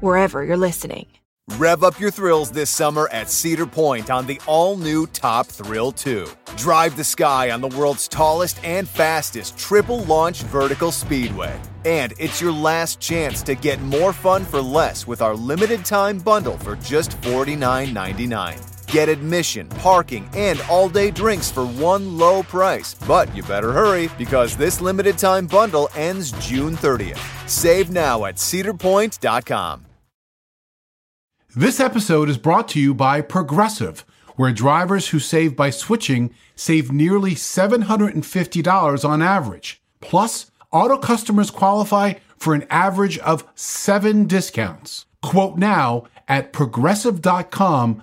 wherever you're listening. Rev up your thrills this summer at Cedar Point on the all-new Top Thrill 2. Drive the sky on the world's tallest and fastest triple-launch vertical speedway. And it's your last chance to get more fun for less with our limited-time bundle for just $49.99. Get admission, parking, and all-day drinks for one low price. But you better hurry, because this limited-time bundle ends June 30th. Save now at cedarpoint.com. This episode is brought to you by Progressive, where drivers who save by switching save nearly $750 on average. Plus, auto customers qualify for an average of 7 discounts. Quote now at progressive.com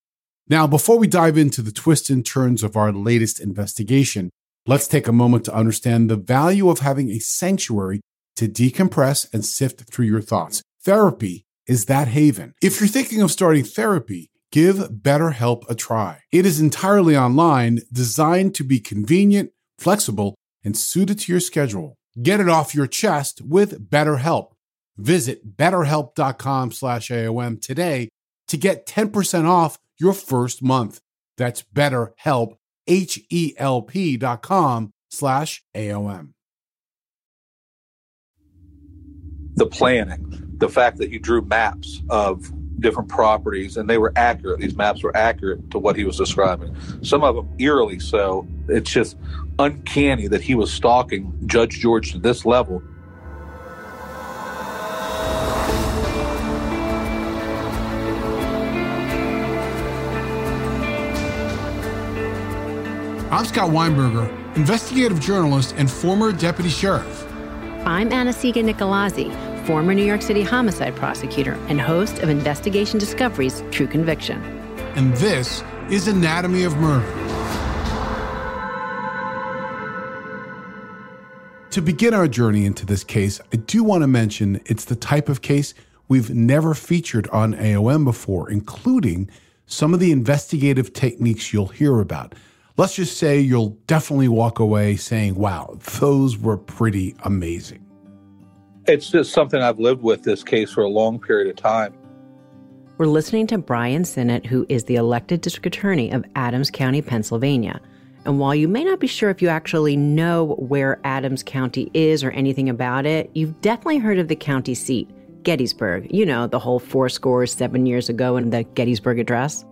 Now, before we dive into the twists and turns of our latest investigation, let's take a moment to understand the value of having a sanctuary to decompress and sift through your thoughts. Therapy is that haven. If you're thinking of starting therapy, give BetterHelp a try. It is entirely online, designed to be convenient, flexible, and suited to your schedule. Get it off your chest with BetterHelp. Visit BetterHelp.com/AOM today to get 10% off your first month. That's BetterHelp, HELP.com/AOM. The planning, the fact that you drew maps of different properties, and they were accurate. These maps were accurate to what he was describing. Some of them eerily so. It's just uncanny that he was stalking Judge George to this level. I'm Scott Weinberger, investigative journalist and former deputy sheriff. I'm Anna-Sigga Nicolazzi, former New York City homicide prosecutor and host of Investigation Discovery's True Conviction. And this is Anatomy of Murder. To begin our journey into this case, I do want to mention it's the type of case we've never featured on AOM before, including some of the investigative techniques you'll hear about. Let's just say you'll definitely walk away saying, wow, those were pretty amazing. It's just something I've lived with this case for a long period of time. We're listening to Brian Sinnott, who is the elected district attorney of Adams County, Pennsylvania. And while you may not be sure if you actually know where Adams County is or anything about it, you've definitely heard of the county seat, Gettysburg. You know, the whole 7 years ago and the Gettysburg Address.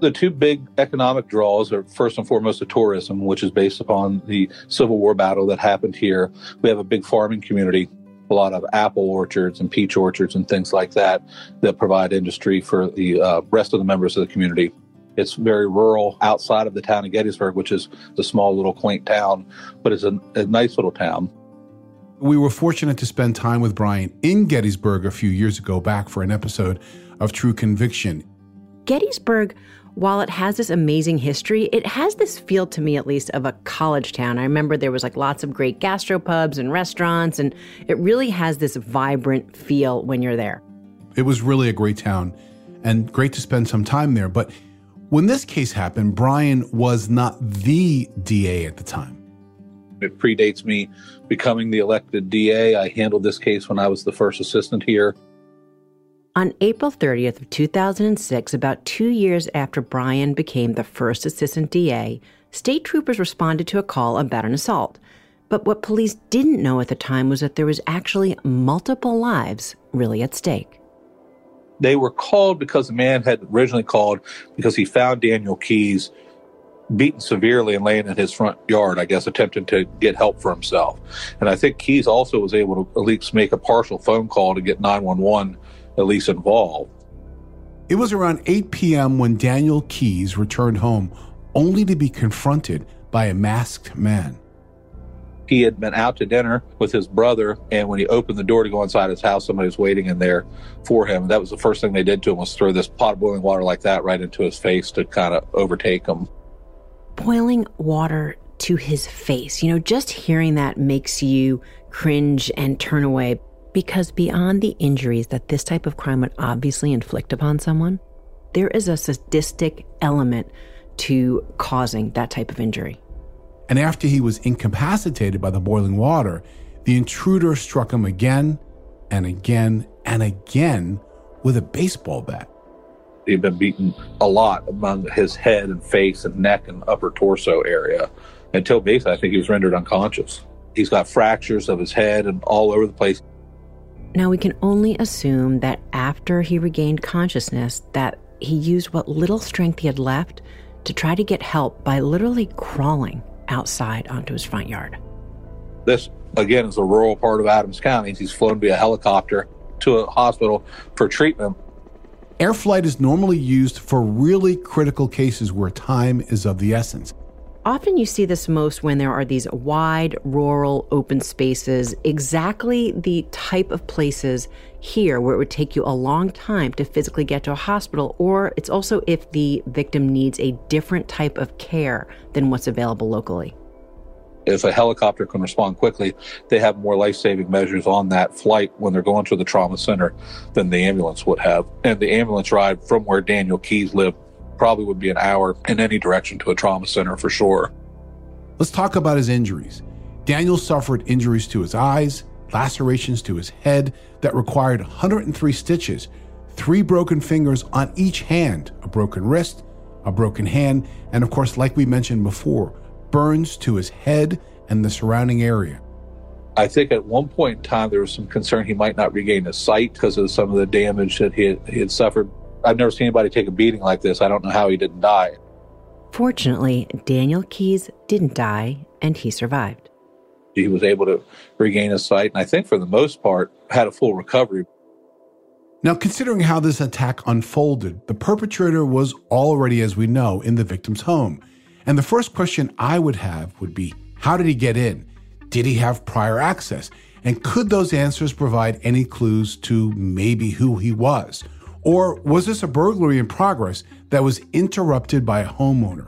The two big economic draws are first and foremost the tourism, which is based upon the Civil War battle that happened here. We have a big farming community. A lot of apple orchards and peach orchards and things like that that provide industry for the rest of the members of the community. It's very rural outside of the town of Gettysburg, which is a small little quaint town, but it's a nice little town. We were fortunate to spend time with Brian in Gettysburg a few years ago back for an episode of True Conviction. Gettysburg, while it has this amazing history, it has this feel to me, at least, of a college town. I remember there was like lots of great gastropubs and restaurants, and it really has this vibrant feel when you're there. It was really a great town and great to spend some time there. But When this case happened, Brian was not the DA at the time. It predates me becoming the elected DA. I handled this case when I was the first assistant here. On April 30th of 2006, about 2 years after Brian became the first assistant DA, state troopers responded to a call about an assault. But what police didn't know at the time was that there was actually multiple lives really at stake. They were called because the man had originally called because he found Daniel Keyes beaten severely and laying in his front yard, I guess, attempting to get help for himself. And I think Keyes also was able to at least make a partial phone call to get 911 at least involved. It was around 8 p.m. when Daniel Keyes returned home, only to be confronted by a masked man. He had been out to dinner with his brother, and when he opened the door to go inside his house, somebody was waiting in there for him. That was the first thing they did to him, was throw this pot of boiling water like that right into his face to kind of overtake him. Boiling water to his face. You know, just hearing that makes you cringe and turn away. Because beyond the injuries that this type of crime would obviously inflict upon someone, there is a sadistic element to causing that type of injury. And after he was incapacitated by the boiling water, the intruder struck him again and again and again with a baseball bat. He'd been beaten a lot among his head and face and neck and upper torso area until basically I think he was rendered unconscious. He's got fractures of his head and all over the place. Now, we can only assume that after he regained consciousness, that he used what little strength he had left to try to get help by literally crawling outside onto his front yard. This, again, is a rural part of Adams County. He's flown via helicopter to a hospital for treatment. Air flight is normally used for really critical cases where time is of the essence. Often you see this most when there are these wide, rural, open spaces, exactly the type of places here where it would take you a long time to physically get to a hospital, or it's also if the victim needs a different type of care than what's available locally. If a helicopter can respond quickly, they have more life-saving measures on that flight when they're going to the trauma center than the ambulance would have. And the ambulance ride from where Daniel Keyes lived probably would be an hour in any direction to a trauma center for sure. Let's talk about his injuries. Daniel suffered injuries to his eyes, lacerations to his head that required 103 stitches, 3 broken fingers on each hand, a broken wrist, a broken hand, and of course, like we mentioned before, burns to his head and the surrounding area. I think at one point in time, there was some concern he might not regain his sight because of some of the damage that he had suffered. I've never seen anybody take a beating like this. I don't know how he didn't die. Fortunately, Daniel Keyes didn't die, and he survived. He was able to regain his sight, and I think for the most part, had a full recovery. Now, considering how this attack unfolded, the perpetrator was already, as we know, in the victim's home. And the first question I would have would be, how did he get in? Did he have prior access? And could those answers provide any clues to maybe who he was? Or was this a burglary in progress that was interrupted by a homeowner?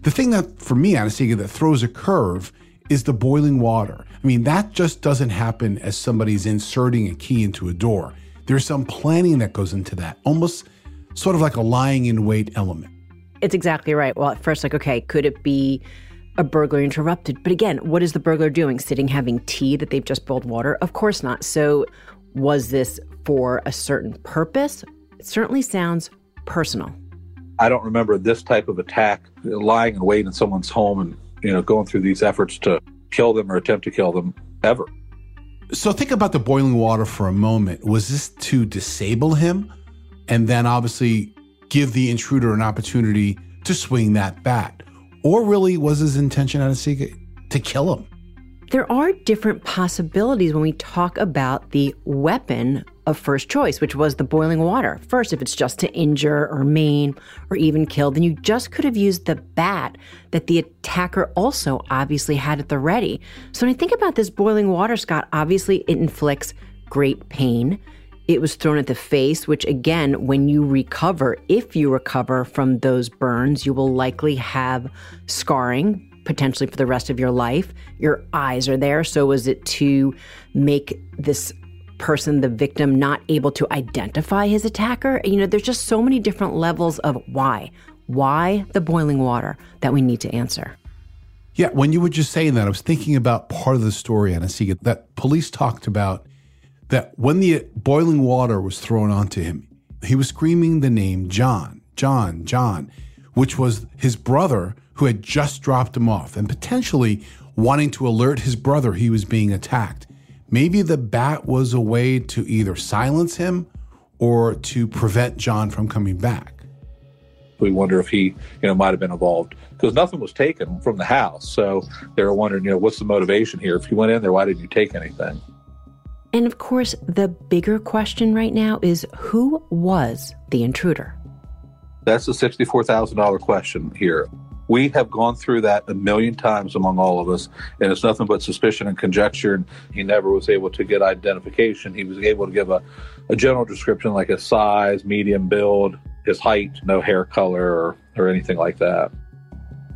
The thing that, for me, Anna-Sigga, that throws a curve is the boiling water. I mean, that just doesn't happen as somebody's inserting a key into a door. There's some planning that goes into that, almost sort of like a lying in wait element. It's exactly right. Well, at first, like, okay, could it be a burglar interrupted? But again, what is the burglar doing? Sitting having tea that they've just boiled water? Of course not. So was this for a certain purpose? It certainly sounds personal. I don't remember this type of attack, lying in wait in someone's home and, you know, going through these efforts to kill them or attempt to kill them ever. So think about the boiling water for a moment. Was this to disable him and then obviously give the intruder an opportunity to swing that bat? Or really was his intention, Anna-Sigga, to kill him? There are different possibilities when we talk about the weapon of first choice, which was the boiling water. First, if it's just to injure or maim or even kill, then you just could have used the bat that the attacker also obviously had at the ready. So when I think about this boiling water, Scott, obviously it inflicts great pain. It was thrown at the face, which again, when you recover, if you recover from those burns, you will likely have scarring, potentially for the rest of your life. Your eyes are there. So was it to make this person, the victim, not able to identify his attacker? You know, there's just so many different levels of why. why the boiling water that we need to answer. Yeah, when you were just saying that, I was thinking about part of the story, Anna-Sigga, that police talked about, that when the boiling water was thrown onto him, he was screaming the name John, which was his brother who had just dropped him off and potentially wanting to alert his brother he was being attacked. Maybe the bat was a way to either silence him or to prevent John from coming back. We wonder if he, might have been involved, because nothing was taken from the house. So they were wondering, what's the motivation here? If you went in there, why didn't you take anything? And of course, the bigger question right now is, who was the intruder? That's the $64,000 question here. We have gone through that a million times among all of us, and it's nothing but suspicion and conjecture. He never was able to get identification. He was able to give a general description, like his size, medium build, his height, no hair color or anything like that.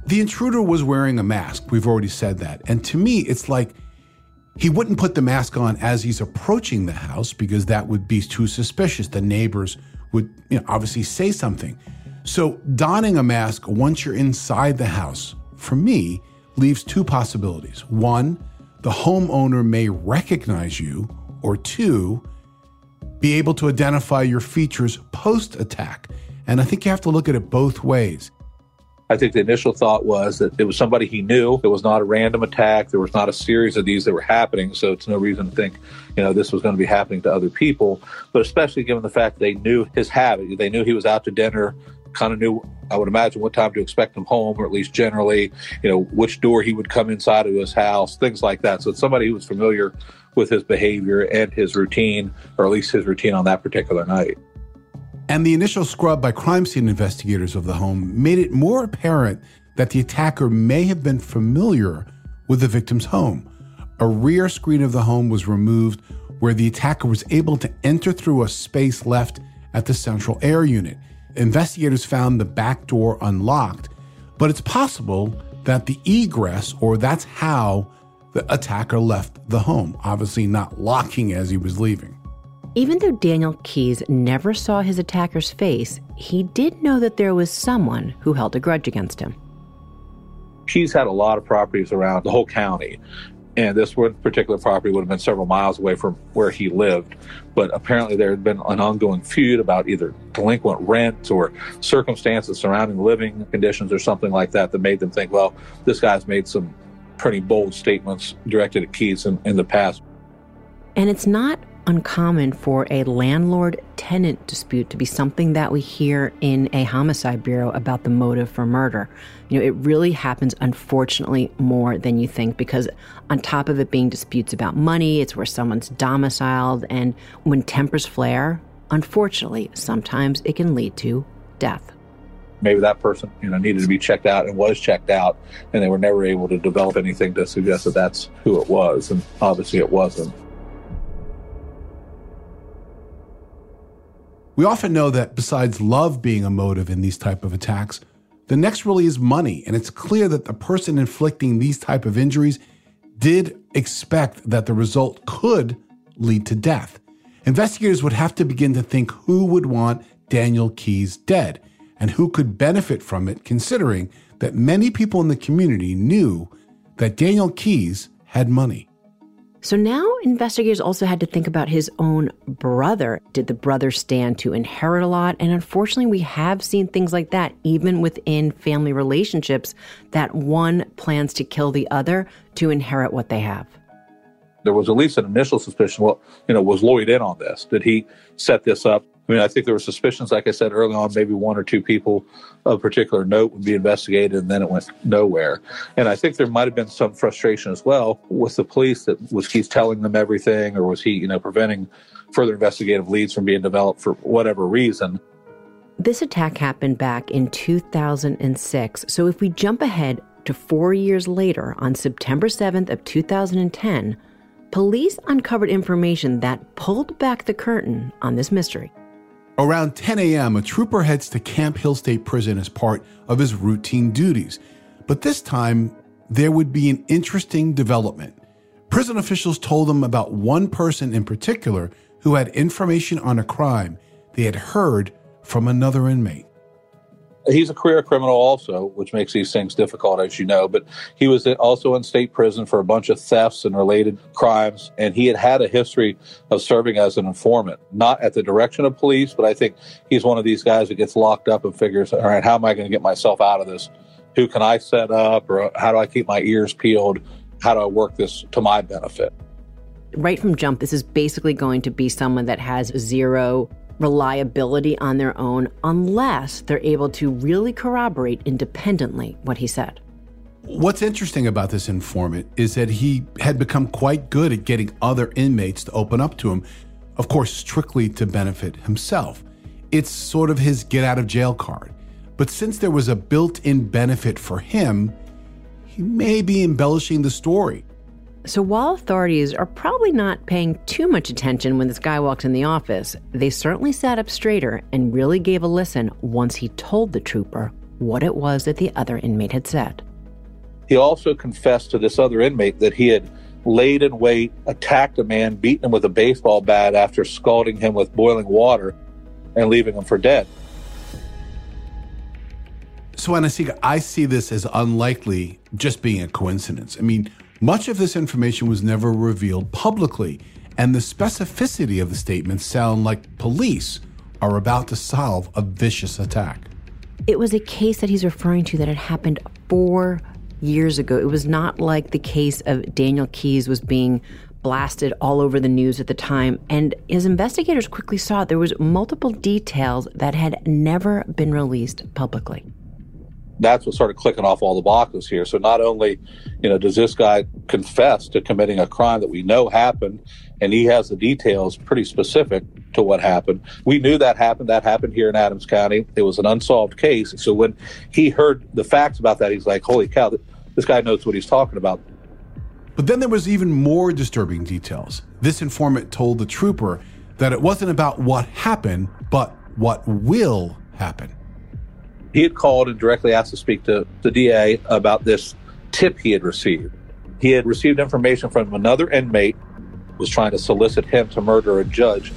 The intruder was wearing a mask. We've already said that. And to me, it's like he wouldn't put the mask on as he's approaching the house because that would be too suspicious. The neighbors would obviously say something. So donning a mask once you're inside the house, for me, leaves two possibilities. One, the homeowner may recognize you, or two, be able to identify your features post-attack. And I think you have to look at it both ways. I think the initial thought was that it was somebody he knew. It was not a random attack. There was not a series of these that were happening. So it's no reason to think, this was going to be happening to other people. But especially given the fact they knew his habit. They knew he was out to dinner, kind of knew, I would imagine, what time to expect him home, or at least generally, which door he would come inside of his house, things like that. So it's somebody who was familiar with his behavior and his routine, or at least his routine on that particular night. And the initial scrub by crime scene investigators of the home made it more apparent that the attacker may have been familiar with the victim's home. A rear screen of the home was removed where the attacker was able to enter through a space left at the central air unit. Investigators found the back door unlocked, but it's possible that the egress, or that's how the attacker left the home, obviously not locking as he was leaving. Even though Daniel Keyes never saw his attacker's face, he did know that there was someone who held a grudge against him. Keyes had a lot of properties around the whole county, and this one particular property would have been several miles away from where he lived. But apparently there had been an ongoing feud about either delinquent rent or circumstances surrounding living conditions or something like that that made them think, well, this guy's made some pretty bold statements directed at Keyes in the past. And it's not uncommon for a landlord-tenant dispute to be something that we hear in a homicide bureau about the motive for murder. It really happens, unfortunately, more than you think, because on top of it being disputes about money, it's where someone's domiciled, and when tempers flare, unfortunately, sometimes it can lead to death. Maybe that person, needed to be checked out and was checked out, and they were never able to develop anything to suggest that that's who it was, and obviously it wasn't. We often know that besides love being a motive in these type of attacks, the next really is money. And it's clear that the person inflicting these type of injuries did expect that the result could lead to death. Investigators would have to begin to think who would want Daniel Keyes dead and who could benefit from it, considering that many people in the community knew that Daniel Keyes had money. So now investigators also had to think about his own brother. Did the brother stand to inherit a lot? And unfortunately, we have seen things like that, even within family relationships, that one plans to kill the other to inherit what they have. There was at least an initial suspicion, was Lloyd in on this? Did he set this up? I think there were suspicions, like I said early on, maybe one or two people of particular note would be investigated, and then it went nowhere. And I think there might have been some frustration as well with the police, that was Keith telling them everything, or was he, preventing further investigative leads from being developed for whatever reason. This attack happened back in 2006. So if we jump ahead to 4 years later, on September 7th of 2010, police uncovered information that pulled back the curtain on this mystery. Around 10 a.m., a trooper heads to Camp Hill State Prison as part of his routine duties. But this time, there would be an interesting development. Prison officials told him about one person in particular who had information on a crime they had heard from another inmate. He's a career criminal also, which makes these things difficult, as you know. But he was also in state prison for a bunch of thefts and related crimes. And he had had a history of serving as an informant, not at the direction of police. But I think he's one of these guys that gets locked up and figures, all right, how am I going to get myself out of this? Who can I set up? Or how do I keep my ears peeled? How do I work this to my benefit? Right from jump, this is basically going to be someone that has zero reliability on their own unless they're able to really corroborate independently what he said. What's interesting about this informant is that he had become quite good at getting other inmates to open up to him, of course, strictly to benefit himself. It's sort of his get out of jail card. But since there was a built-in benefit for him, he may be embellishing the story. So while authorities are probably not paying too much attention when this guy walks in the office, they certainly sat up straighter and really gave a listen once he told the trooper what it was that the other inmate had said. He also confessed to this other inmate that he had laid in wait, attacked a man, beaten him with a baseball bat after scalding him with boiling water and leaving him for dead. So, Anna-Sigga, I see this as unlikely just being a coincidence. I mean, much of this information was never revealed publicly, and the specificity of the statements sound like police are about to solve a vicious attack. It was a case that he's referring to that had happened 4 years ago. It was not like the case of Daniel Keyes was being blasted all over the news at the time, and his investigators quickly saw there was multiple details that had never been released publicly. That's what started clicking off all the boxes here. So not only, does this guy confess to committing a crime that we know happened, and he has the details pretty specific to what happened. We knew that happened. That happened here in Adams County. It was an unsolved case. So when he heard the facts about that, he's like, holy cow, this guy knows what he's talking about. But then there was even more disturbing details. This informant told the trooper that it wasn't about what happened, but what will happen. He had called and directly asked to speak to the DA about this tip he had received. He had received information from another inmate who was trying to solicit him to murder a judge.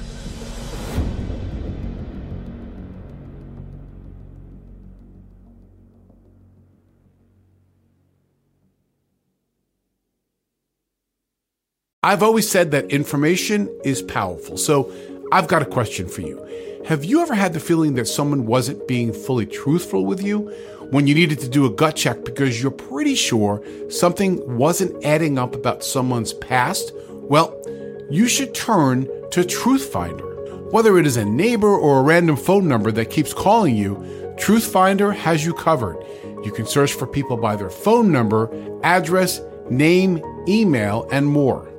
I've always said that information is powerful, so I've got a question for you. Have you ever had the feeling that someone wasn't being fully truthful with you when you needed to do a gut check because you're pretty sure something wasn't adding up about someone's past? Well, you should turn to TruthFinder. Whether it is a neighbor or a random phone number that keeps calling you, TruthFinder has you covered. You can search for people by their phone number, address, name, email, and more.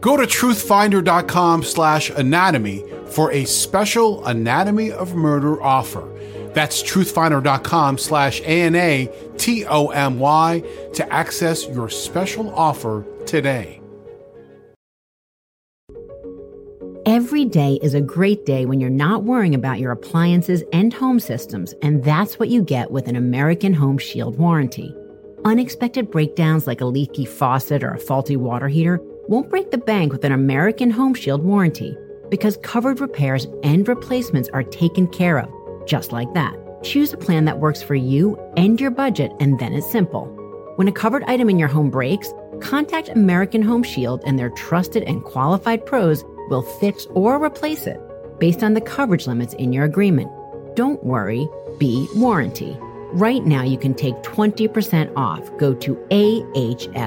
Go to truthfinder.com/anatomy for a special Anatomy of Murder offer. That's truthfinder.com/ANATOMY to access your special offer today. Every day is a great day when you're not worrying about your appliances and home systems, and that's what you get with an American Home Shield warranty. Unexpected breakdowns like a leaky faucet or a faulty water heater won't break the bank with an American Home Shield warranty, because covered repairs and replacements are taken care of, just like that. Choose a plan that works for you and your budget, and then it's simple. When a covered item in your home breaks, contact American Home Shield and their trusted and qualified pros will fix or replace it based on the coverage limits in your agreement. Don't worry, be warranty. Right now, you can take 20% off. Go to ahs.com/AOM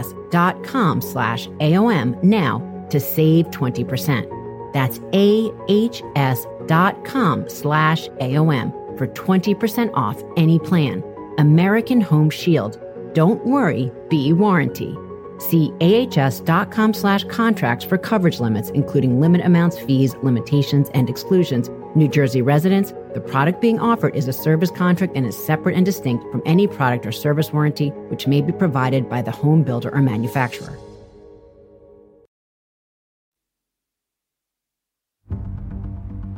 now to save 20%. That's ahs.com/AOM for 20% off any plan. American Home Shield. Don't worry, be warranty. See ahs.com/contracts for coverage limits, including limit amounts, fees, limitations, and exclusions. New Jersey residents, The product being offered is a service contract and is separate and distinct from any product or service warranty which may be provided by the home builder or manufacturer.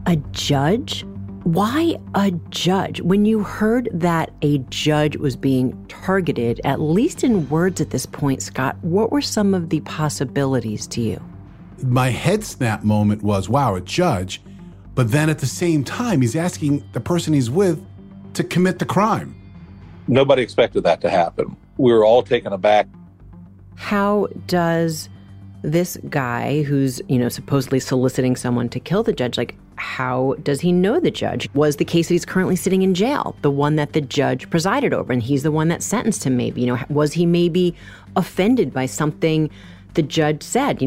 A judge? Why a judge? When you heard that a judge was being targeted, at least in words at this point, Scott, what were some of the possibilities to you? My head snap moment was, wow, a judge. But then at the same time, he's asking the person he's with to commit the crime. Nobody expected that to happen. We were all taken aback. How does this guy who's, supposedly soliciting someone to kill the judge, how does he know the judge? Was the case that he's currently sitting in jail the one that the judge presided over, and he's the one that sentenced him maybe? Was he maybe offended by something the judge said?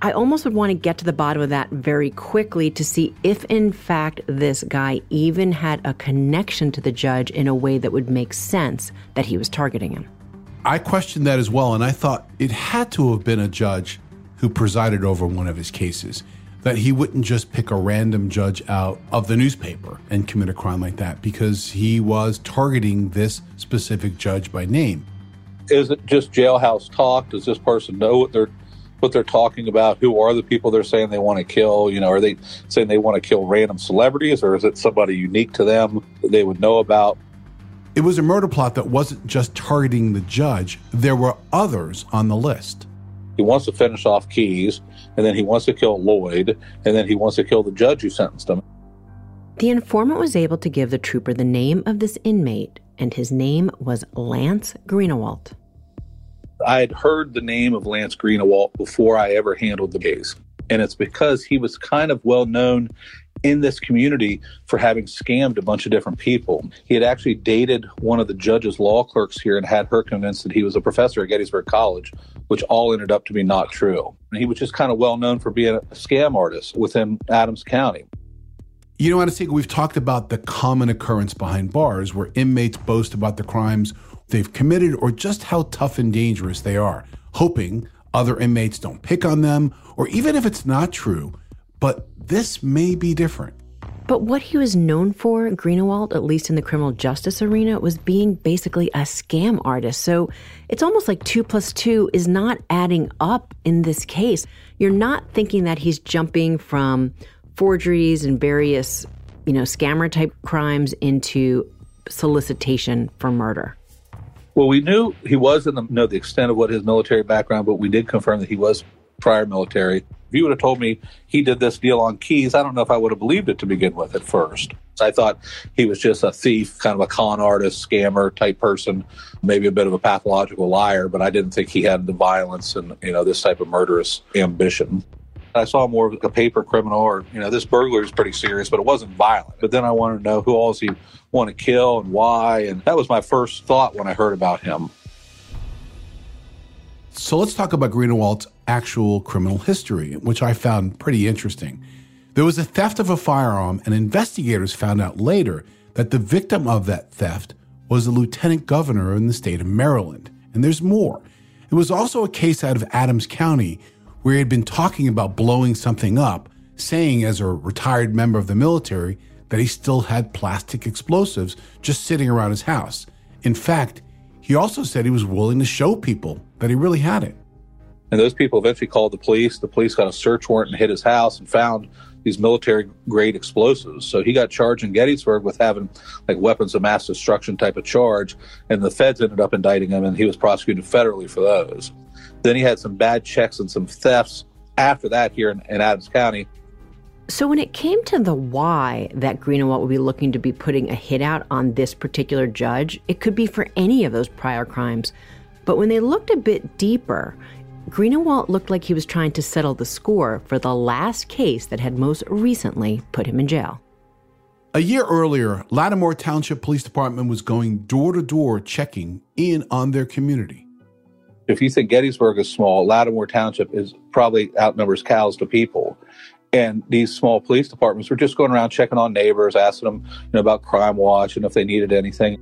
I almost would want to get to the bottom of that very quickly to see if, in fact, this guy even had a connection to the judge in a way that would make sense that he was targeting him. I questioned that as well, and I thought it had to have been a judge who presided over one of his cases, that he wouldn't just pick a random judge out of the newspaper and commit a crime like that, because he was targeting this specific judge by name. Is it just jailhouse talk? Does this person know what they're talking about? Who are the people they're saying they want to kill? Are they saying they want to kill random celebrities, or is it somebody unique to them that they would know about? It was a murder plot that wasn't just targeting the judge. There were others on the list. He wants to finish off Keyes, and then he wants to kill Lloyd, and then he wants to kill the judge who sentenced him. The informant was able to give the trooper the name of this inmate, and his name was Lance Greenawalt. I had heard the name of Lance Greenawalt before I ever handled the case. And it's because he was kind of well known in this community for having scammed a bunch of different people. He had actually dated one of the judge's law clerks here and had her convinced that he was a professor at Gettysburg College, which all ended up to be not true. And he was just kind of well known for being a scam artist within Adams County. Anna-Sigga, we've talked about the common occurrence behind bars where inmates boast about the crimes they've committed or just how tough and dangerous they are, hoping other inmates don't pick on them, or even if it's not true. But this may be different. But what he was known for, Greenawalt, at least in the criminal justice arena, was being basically a scam artist. So it's almost like 2 plus 2 is not adding up in this case. You're not thinking that he's jumping from forgeries and various, scammer-type crimes into solicitation for murder. Well, we knew he was the extent of what his military background, but we did confirm that he was prior military. If you would have told me he did this deal on Keyes, I don't know if I would have believed it to begin with at first. I thought he was just a thief, kind of a con artist, scammer type person, maybe a bit of a pathological liar, but I didn't think he had the violence and, this type of murderous ambition. I saw more of a paper criminal or, this burglary is pretty serious, but it wasn't violent. But then I wanted to know who else he wanted to kill and why. And that was my first thought when I heard about him. So let's talk about Greenawalt's actual criminal history, which I found pretty interesting. There was a theft of a firearm, and investigators found out later that the victim of that theft was the lieutenant governor in the state of Maryland. And there's more. It was also a case out of Adams County where he had been talking about blowing something up, saying as a retired member of the military that he still had plastic explosives just sitting around his house. In fact, he also said he was willing to show people that he really had it. And those people eventually called the police. The police got a search warrant and hit his house and found these military-grade explosives. So he got charged in Gettysburg with having weapons of mass destruction type of charge, and the feds ended up indicting him, and he was prosecuted federally for those. Then he had some bad checks and some thefts after that here in Adams County. So when it came to the why that Greenawalt would be looking to be putting a hit out on this particular judge, it could be for any of those prior crimes. But when they looked a bit deeper, Greenawalt looked like he was trying to settle the score for the last case that had most recently put him in jail. A year earlier, Lattimore Township Police Department was going door-to-door checking in on their community. If you think Gettysburg is small, Lattimore Township is probably outnumbers cows to people. And these small police departments were just going around checking on neighbors, asking them about Crime Watch and if they needed anything.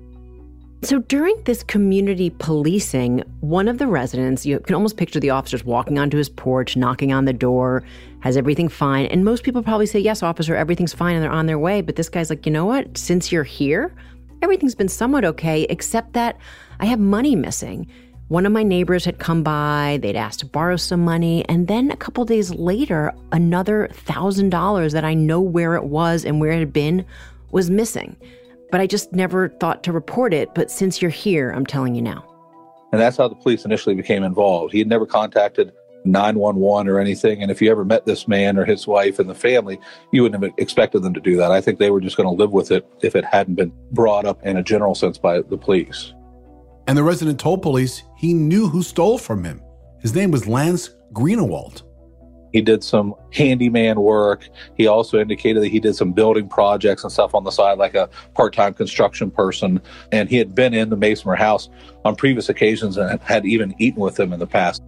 So during this community policing, one of the residents, you can almost picture the officers walking onto his porch, knocking on the door, has everything fine. And most people probably say, yes, officer, everything's fine, and they're on their way. But this guy's like, you know what? Since you're here, everything's been somewhat okay, except that I have money missing. One of my neighbors had come by, they'd asked to borrow some money. And then a couple days later, another $1,000 that I know where it was and where it had been was missing. But I just never thought to report it. But since you're here, I'm telling you now. And that's how the police initially became involved. He had never contacted 911 or anything. And if you ever met this man or his wife and the family, you wouldn't have expected them to do that. I think they were just going to live with it if it hadn't been brought up in a general sense by the police. And the resident told police he knew who stole from him. His name was Lance Greenawalt. He did some handyman work. He also indicated that he did some building projects and stuff on the side, like a part-time construction person. And he had been in the Masoner house on previous occasions and had even eaten with them in the past.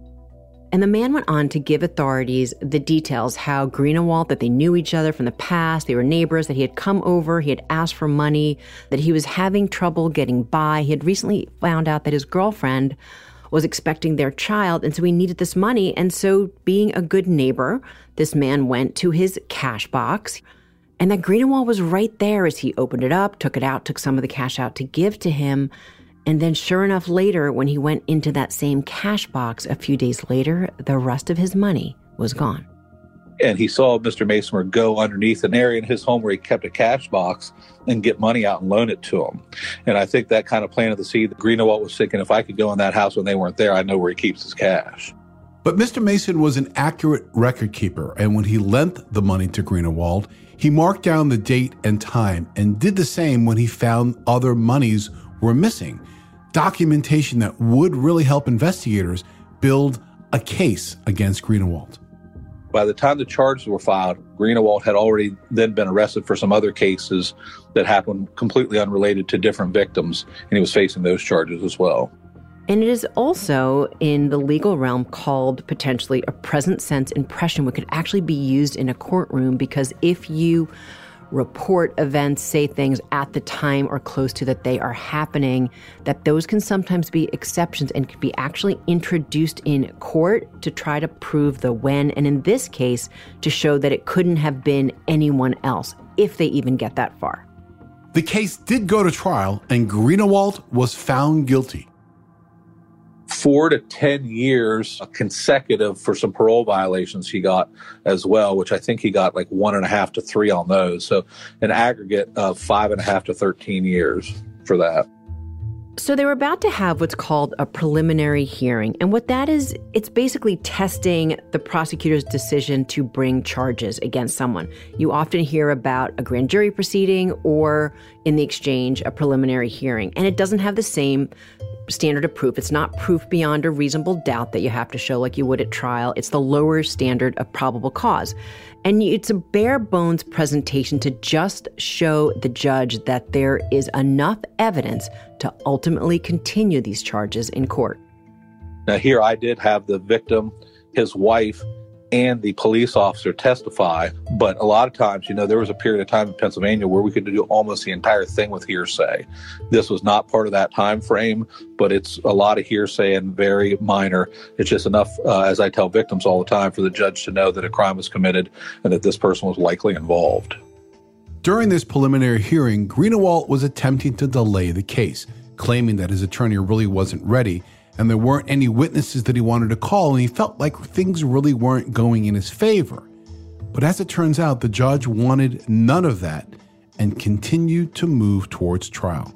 And the man went on to give authorities the details, how Greenawalt, that they knew each other from the past, they were neighbors, that he had come over, he had asked for money, that he was having trouble getting by. He had recently found out that his girlfriend was expecting their child, and so he needed this money. And so, being a good neighbor, this man went to his cash box, and that Greenawalt was right there as he opened it up, took it out, took some of the cash out to give to him. And then sure enough, later, when he went into that same cash box a few days later, the rest of his money was gone. And he saw Mr. Masoner go underneath an area in his home where he kept a cash box and get money out and loan it to him. And I think that kind of planted the seed that Greenawalt was thinking, if I could go in that house when they weren't there, I know where he keeps his cash. But Mr. Mason was an accurate record keeper. And when he lent the money to Greenawalt, he marked down the date and time and did the same when he found other monies were missing. Documentation that would really help investigators build a case against Greenawalt. By the time the charges were filed, Greenawalt had already then been arrested for some other cases that happened completely unrelated to different victims, and he was facing those charges as well. And it is also in the legal realm called potentially a present sense impression, which could actually be used in a courtroom, because if you report events, say things at the time or close to that they are happening, that those can sometimes be exceptions and can be actually introduced in court to try to prove the when, and in this case, to show that it couldn't have been anyone else, if they even get that far. The case did go to trial, and Greenawalt was found guilty. 4 to 10 years consecutive for some parole violations he got as well, which I think he got like 1.5 to 3 on those. So an aggregate of 5.5 to 13 years for that. So they were about to have what's called a preliminary hearing. And what that is, it's basically testing the prosecutor's decision to bring charges against someone. You often hear about a grand jury proceeding or, in the exchange, a preliminary hearing. And it doesn't have the same standard of proof. It's not proof beyond a reasonable doubt that you have to show like you would at trial. It's the lower standard of probable cause. And it's a bare bones presentation to just show the judge that there is enough evidence to ultimately continue these charges in court. Now, here I did have the victim, his wife, and the police officer testify. But a lot of times, you know, there was a period of time in Pennsylvania where we could do almost the entire thing with hearsay. This was not part of that time frame, but it's a lot of hearsay and very minor. It's just enough, as I tell victims all the time, for the judge to know that a crime was committed and that this person was likely involved. During this preliminary hearing, Greenawalt was attempting to delay the case, claiming that his attorney really wasn't ready and there weren't any witnesses that he wanted to call, and he felt like things really weren't going in his favor. But as it turns out, the judge wanted none of that and continued to move towards trial.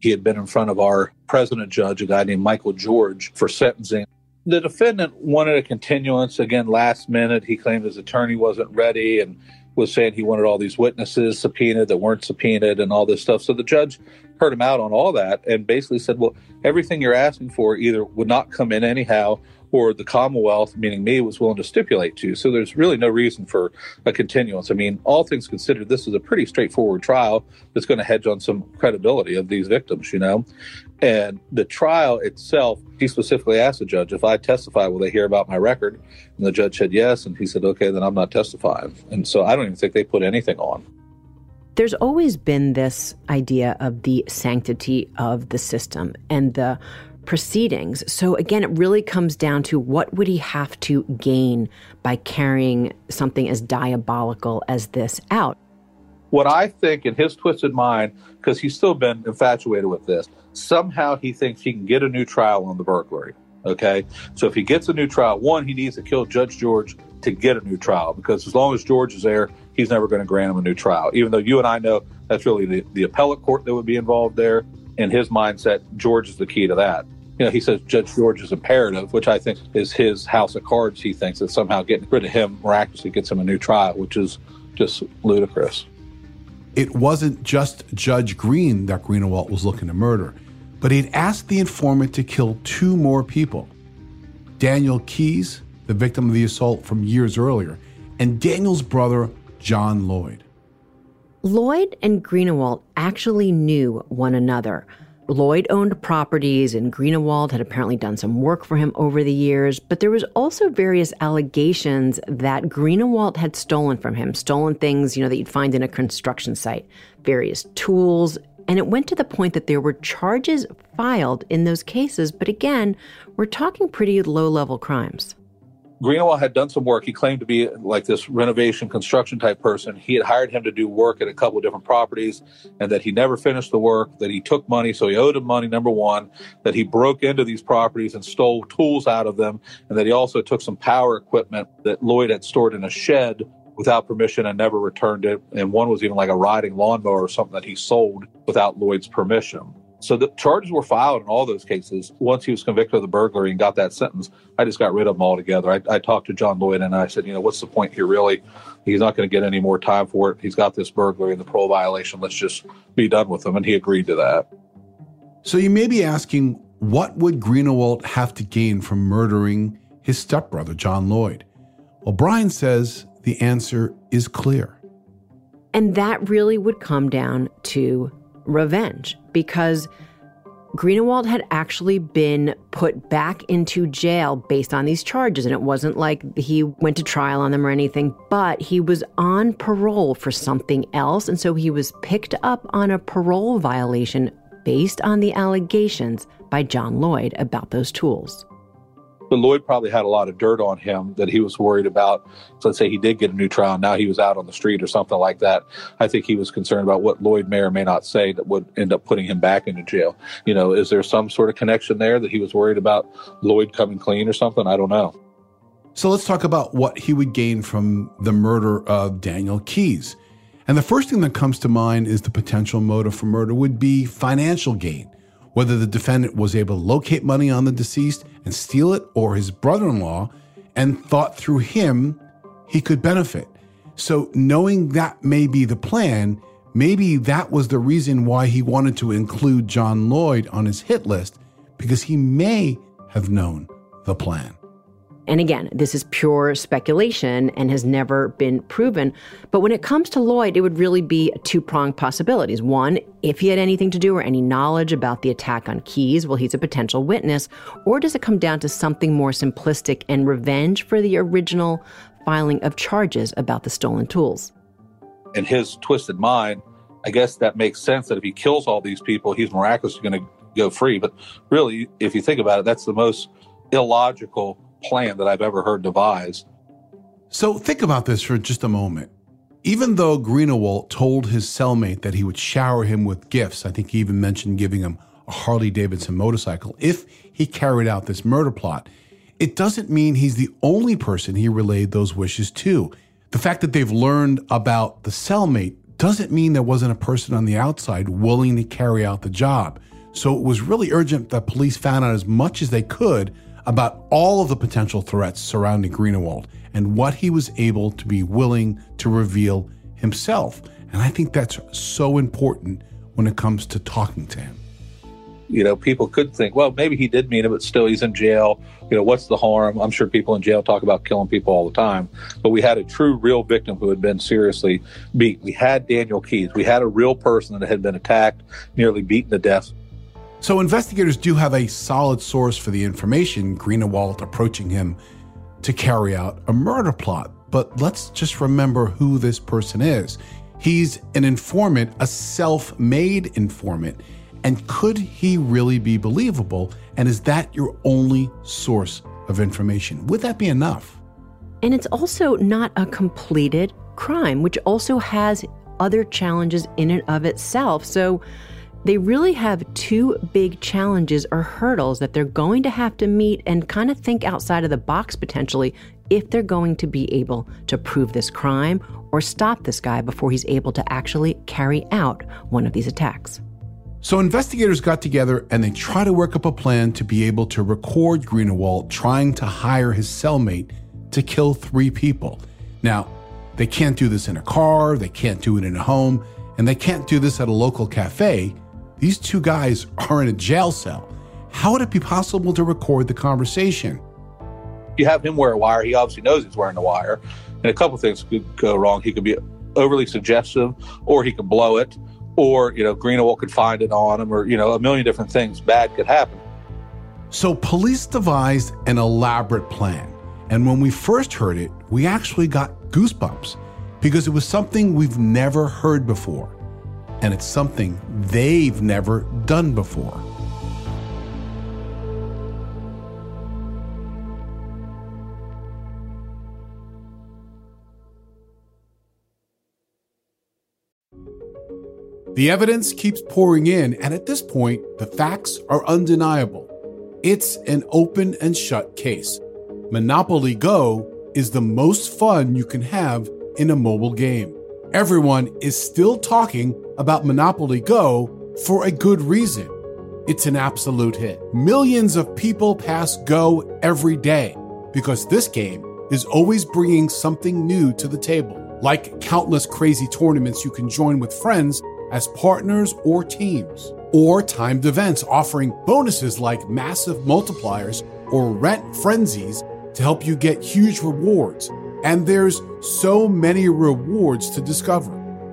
He had been in front of our president judge, a guy named Michael George, for sentencing. The defendant wanted a continuance, again, last minute. He claimed his attorney wasn't ready and was saying he wanted all these witnesses subpoenaed that weren't subpoenaed and all this stuff. So the judge heard him out on all that and basically said, well, everything you're asking for either would not come in anyhow, or the Commonwealth, meaning me, was willing to stipulate to. So there's really no reason for a continuance. I mean, all things considered, this is a pretty straightforward trial that's going to hedge on some credibility of these victims, you know. And the trial itself, he specifically asked the judge, if I testify, will they hear about my record? And the judge said yes. And he said, okay, then I'm not testifying. And so I don't even think they put anything on. There's always been this idea of the sanctity of the system and the proceedings. So again, it really comes down to what would he have to gain by carrying something as diabolical as this out? What I think in his twisted mind, because he's still been infatuated with this, somehow he thinks he can get a new trial on the burglary, okay? So if he gets a new trial, one, he needs to kill Judge George to get a new trial, because as long as George is there, he's never going to grant him a new trial, even though you and I know that's really the appellate court that would be involved there. In his mindset, George is the key to that. You know, he says Judge George is imperative, which I think is his house of cards, he thinks, that somehow getting rid of him miraculously gets him a new trial, which is just ludicrous. It wasn't just Judge Green that Greenawalt was looking to murder, but he'd asked the informant to kill two more people. Daniel Keyes, the victim of the assault from years earlier, and Daniel's brother, John Lloyd. Lloyd and Greenawalt actually knew one another. Lloyd owned properties, and Greenawalt had apparently done some work for him over the years, but there was also various allegations that Greenawalt had stolen from him, stolen things, that you'd find in a construction site, various tools, and it went to the point that there were charges filed in those cases, but again, we're talking pretty low-level crimes. Greenawalt had done some work. He claimed to be like this renovation construction type person. He had hired him to do work at a couple of different properties, and that he never finished the work, that he took money, so he owed him money, number one, that he broke into these properties and stole tools out of them, and that he also took some power equipment that Lloyd had stored in a shed without permission and never returned it. And one was even like a riding lawnmower or something that he sold without Lloyd's permission. So the charges were filed in all those cases. Once he was convicted of the burglary and got that sentence, I just got rid of them altogether. I talked to John Lloyd and I said, what's the point here, really? He's not going to get any more time for it. He's got this burglary and the parole violation. Let's just be done with him. And he agreed to that. So you may be asking, what would Greenawalt have to gain from murdering his stepbrother, John Lloyd? Well, Brian says the answer is clear. And that really would come down to revenge, because Greenawalt had actually been put back into jail based on these charges. And it wasn't like he went to trial on them or anything, but he was on parole for something else. And so he was picked up on a parole violation based on the allegations by John Lloyd about those tools. But Lloyd probably had a lot of dirt on him that he was worried about. So let's say he did get a new trial. Now he was out on the street or something like that. I think he was concerned about what Lloyd may or may not say that would end up putting him back into jail. Is there some sort of connection there that he was worried about Lloyd coming clean or something? I don't know. So let's talk about what he would gain from the murder of Daniel Keyes. And the first thing that comes to mind is the potential motive for murder would be financial gain. Whether the defendant was able to locate money on the deceased and steal it, or his brother-in-law, and thought through him, he could benefit. So knowing that may be the plan, maybe that was the reason why he wanted to include John Lloyd on his hit list, because he may have known the plan. And again, this is pure speculation and has never been proven. But when it comes to Lloyd, it would really be two-pronged possibilities. One, if he had anything to do or any knowledge about the attack on Keyes, well, he's a potential witness. Or does it come down to something more simplistic and revenge for the original filing of charges about the stolen tools? In his twisted mind, I guess that makes sense that if he kills all these people, he's miraculously going to go free. But really, if you think about it, that's the most illogical plan that I've ever heard devised. So think about this for just a moment. Even though Greenawalt told his cellmate that he would shower him with gifts, I think he even mentioned giving him a Harley-Davidson motorcycle, if he carried out this murder plot, it doesn't mean he's the only person he relayed those wishes to. The fact that they've learned about the cellmate doesn't mean there wasn't a person on the outside willing to carry out the job. So it was really urgent that police found out as much as they could about all of the potential threats surrounding Greenawalt and what he was able to be willing to reveal himself. And I think that's so important when it comes to talking to him. People could think, well, maybe he did mean it, but still he's in jail. What's the harm? I'm sure people in jail talk about killing people all the time. But we had a true, real victim who had been seriously beaten. We had Daniel Keyes. We had a real person that had been attacked, nearly beaten to death. So investigators do have a solid source for the information, Greenawalt approaching him to carry out a murder plot. But let's just remember who this person is. He's an informant, a self-made informant. And could he really be believable? And is that your only source of information? Would that be enough? And it's also not a completed crime, which also has other challenges in and of itself. So they really have two big challenges or hurdles that they're going to have to meet and kind of think outside of the box potentially if they're going to be able to prove this crime or stop this guy before he's able to actually carry out one of these attacks. So investigators got together and they tried to work up a plan to be able to record Greenawalt trying to hire his cellmate to kill three people. Now, they can't do this in a car, they can't do it in a home, and they can't do this at a local cafe. These two guys are in a jail cell. How would it be possible to record the conversation? You have him wear a wire, he obviously knows he's wearing a wire. And a couple things could go wrong. He could be overly suggestive, or he could blow it, or, Greenawalt could find it on him, or, a million different things bad could happen. So police devised an elaborate plan. And when we first heard it, we actually got goosebumps because it was something we've never heard before. And it's something they've never done before. The evidence keeps pouring in, and at this point, the facts are undeniable. It's an open and shut case. Monopoly Go is the most fun you can have in a mobile game. Everyone is still talking about Monopoly Go for a good reason. It's an absolute hit. Millions of people pass Go every day because this game is always bringing something new to the table, like countless crazy tournaments you can join with friends as partners or teams, or timed events offering bonuses like massive multipliers or rent frenzies to help you get huge rewards. And there's so many rewards to discover.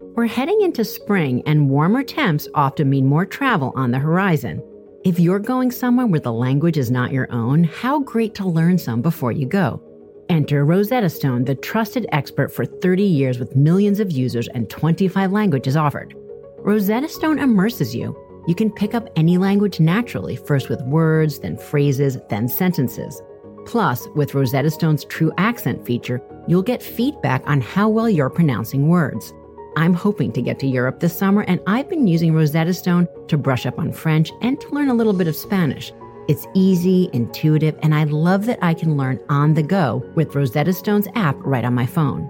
We're heading into spring, and warmer temps often mean more travel on the horizon. If you're going somewhere where the language is not your own, how great to learn some before you go. Enter Rosetta Stone, the trusted expert for 30 years with millions of users and 25 languages offered. Rosetta Stone immerses you. You can pick up any language naturally, first with words, then phrases, then sentences. Plus, with Rosetta Stone's True Accent feature, you'll get feedback on how well you're pronouncing words. I'm hoping to get to Europe this summer, and I've been using Rosetta Stone to brush up on French and to learn a little bit of Spanish. It's easy, intuitive, and I love that I can learn on the go with Rosetta Stone's app right on my phone.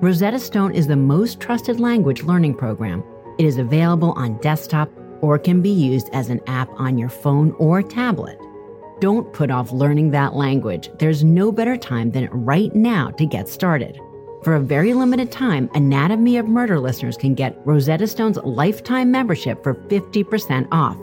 Rosetta Stone is the most trusted language learning program. It is available on desktop or can be used as an app on your phone or tablet. Don't put off learning that language. There's no better time than right now to get started. For a very limited time, Anatomy of Murder listeners can get Rosetta Stone's lifetime membership for 50% off.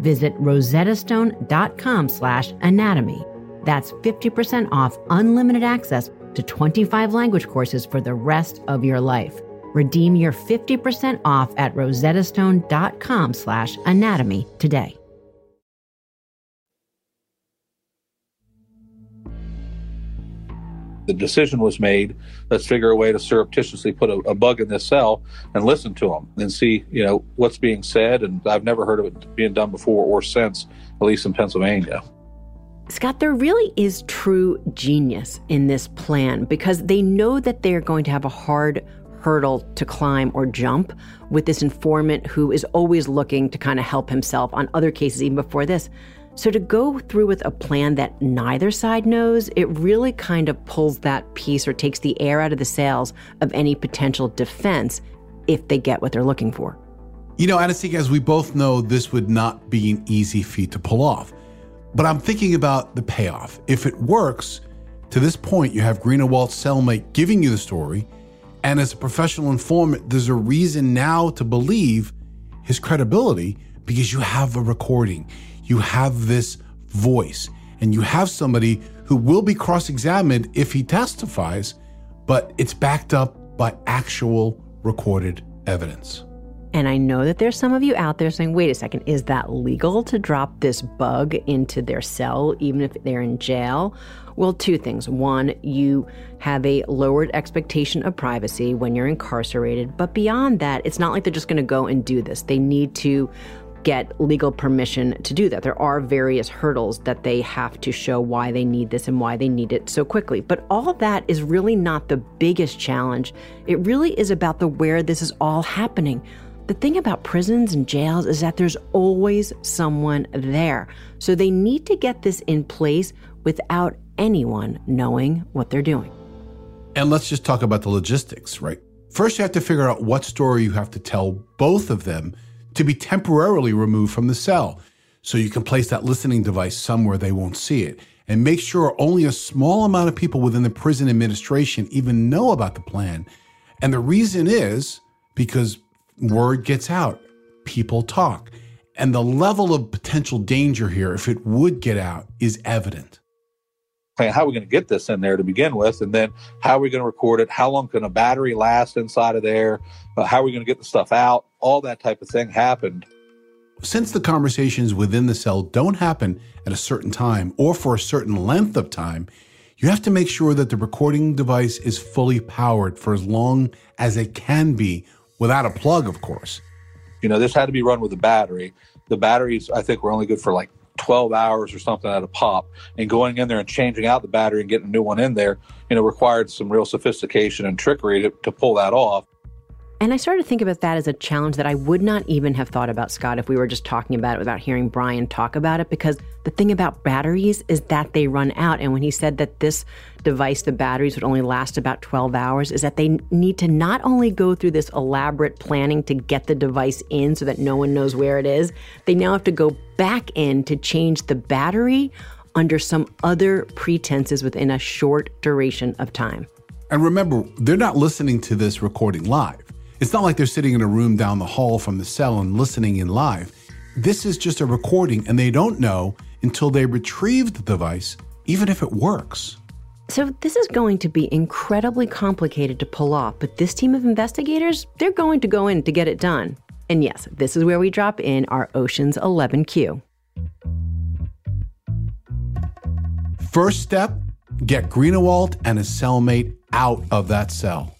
Visit rosettastone.com/anatomy. That's 50% off unlimited access to 25 language courses for the rest of your life. Redeem your 50% off at rosettastone.com/anatomy today. The decision was made, let's figure a way to surreptitiously put a bug in this cell and listen to them and see, what's being said. And I've never heard of it being done before or since, at least in Pennsylvania. Scott, there really is true genius in this plan because they know that they're going to have a hard hurdle to climb or jump with this informant who is always looking to kind of help himself on other cases even before this. So to go through with a plan that neither side knows, it really kind of pulls that piece or takes the air out of the sails of any potential defense if they get what they're looking for. Anna-Sigga, as we both know, this would not be an easy feat to pull off. But I'm thinking about the payoff. If it works, to this point, you have Greenawalt's cellmate giving you the story. And as a professional informant, there's a reason now to believe his credibility because you have a recording, you have this voice, and you have somebody who will be cross-examined if he testifies, but it's backed up by actual recorded evidence. And I know that there's some of you out there saying, wait a second, is that legal to drop this bug into their cell, even if they're in jail? Well, two things. One, you have a lowered expectation of privacy when you're incarcerated. But beyond that, it's not like they're just going to go and do this. They need to get legal permission to do that. There are various hurdles that they have to show why they need this and why they need it so quickly. But all that is really not the biggest challenge. It really is about the where this is all happening. The thing about prisons and jails is that there's always someone there. So they need to get this in place without anyone knowing what they're doing. And let's just talk about the logistics, right? First, you have to figure out what story you have to tell both of them to be temporarily removed from the cell. So you can place that listening device somewhere they won't see it. And make sure only a small amount of people within the prison administration even know about the plan. And the reason is because word gets out, people talk. And the level of potential danger here, if it would get out, is evident. How are we going to get this in there to begin with? And then how are we going to record it? How long can a battery last inside of there? How are we going to get the stuff out? All that type of thing happened. Since the conversations within the cell don't happen at a certain time or for a certain length of time, you have to make sure that the recording device is fully powered for as long as it can be, without a plug, of course. You know, this had to be run with a battery. The batteries, I think, were only good for like 12 hours or something at a pop, and going in there and changing out the battery and getting a new one in there, you know, required some real sophistication and trickery to pull that off. And I started to think about that as a challenge that I would not even have thought about, Scott, if we were just talking about it without hearing Brian talk about it, because the thing about batteries is that they run out. And when he said that this device, the batteries would only last about 12 hours, is that they need to not only go through this elaborate planning to get the device in so that no one knows where it is, they now have to go back in to change the battery under some other pretenses within a short duration of time. And remember, they're not listening to this recording live. It's not like they're sitting in a room down the hall from the cell and listening in live. This is just a recording, and they don't know until they retrieve the device, even if it works. So this is going to be incredibly complicated to pull off, but this team of investigators, they're going to go in to get it done. And yes, this is where we drop in our Ocean's 11 cue. First step, get Greenawalt and his cellmate out of that cell.